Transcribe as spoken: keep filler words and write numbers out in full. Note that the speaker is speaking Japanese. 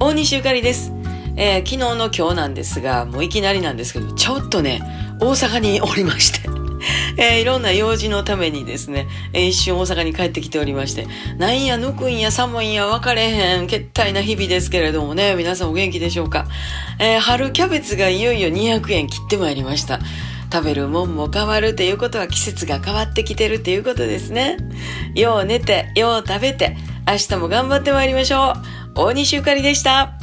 大西ゆかりです、えー、昨日の今日なんですが、もういきなりなんですけど、ちょっとね大阪におりましてえー、いろんな用事のためにですね、えー、一瞬大阪に帰ってきておりまして、なんやぬくんや寒いんや分かれへんけったいな日々ですけれどもね、皆さんお元気でしょうか。えー、春キャベツがいよいよにひゃくえん切ってまいりました。食べるもんも変わるということは季節が変わってきてるということですね。よう寝てよう食べて明日も頑張ってまいりましょう。大西ゆかりでした。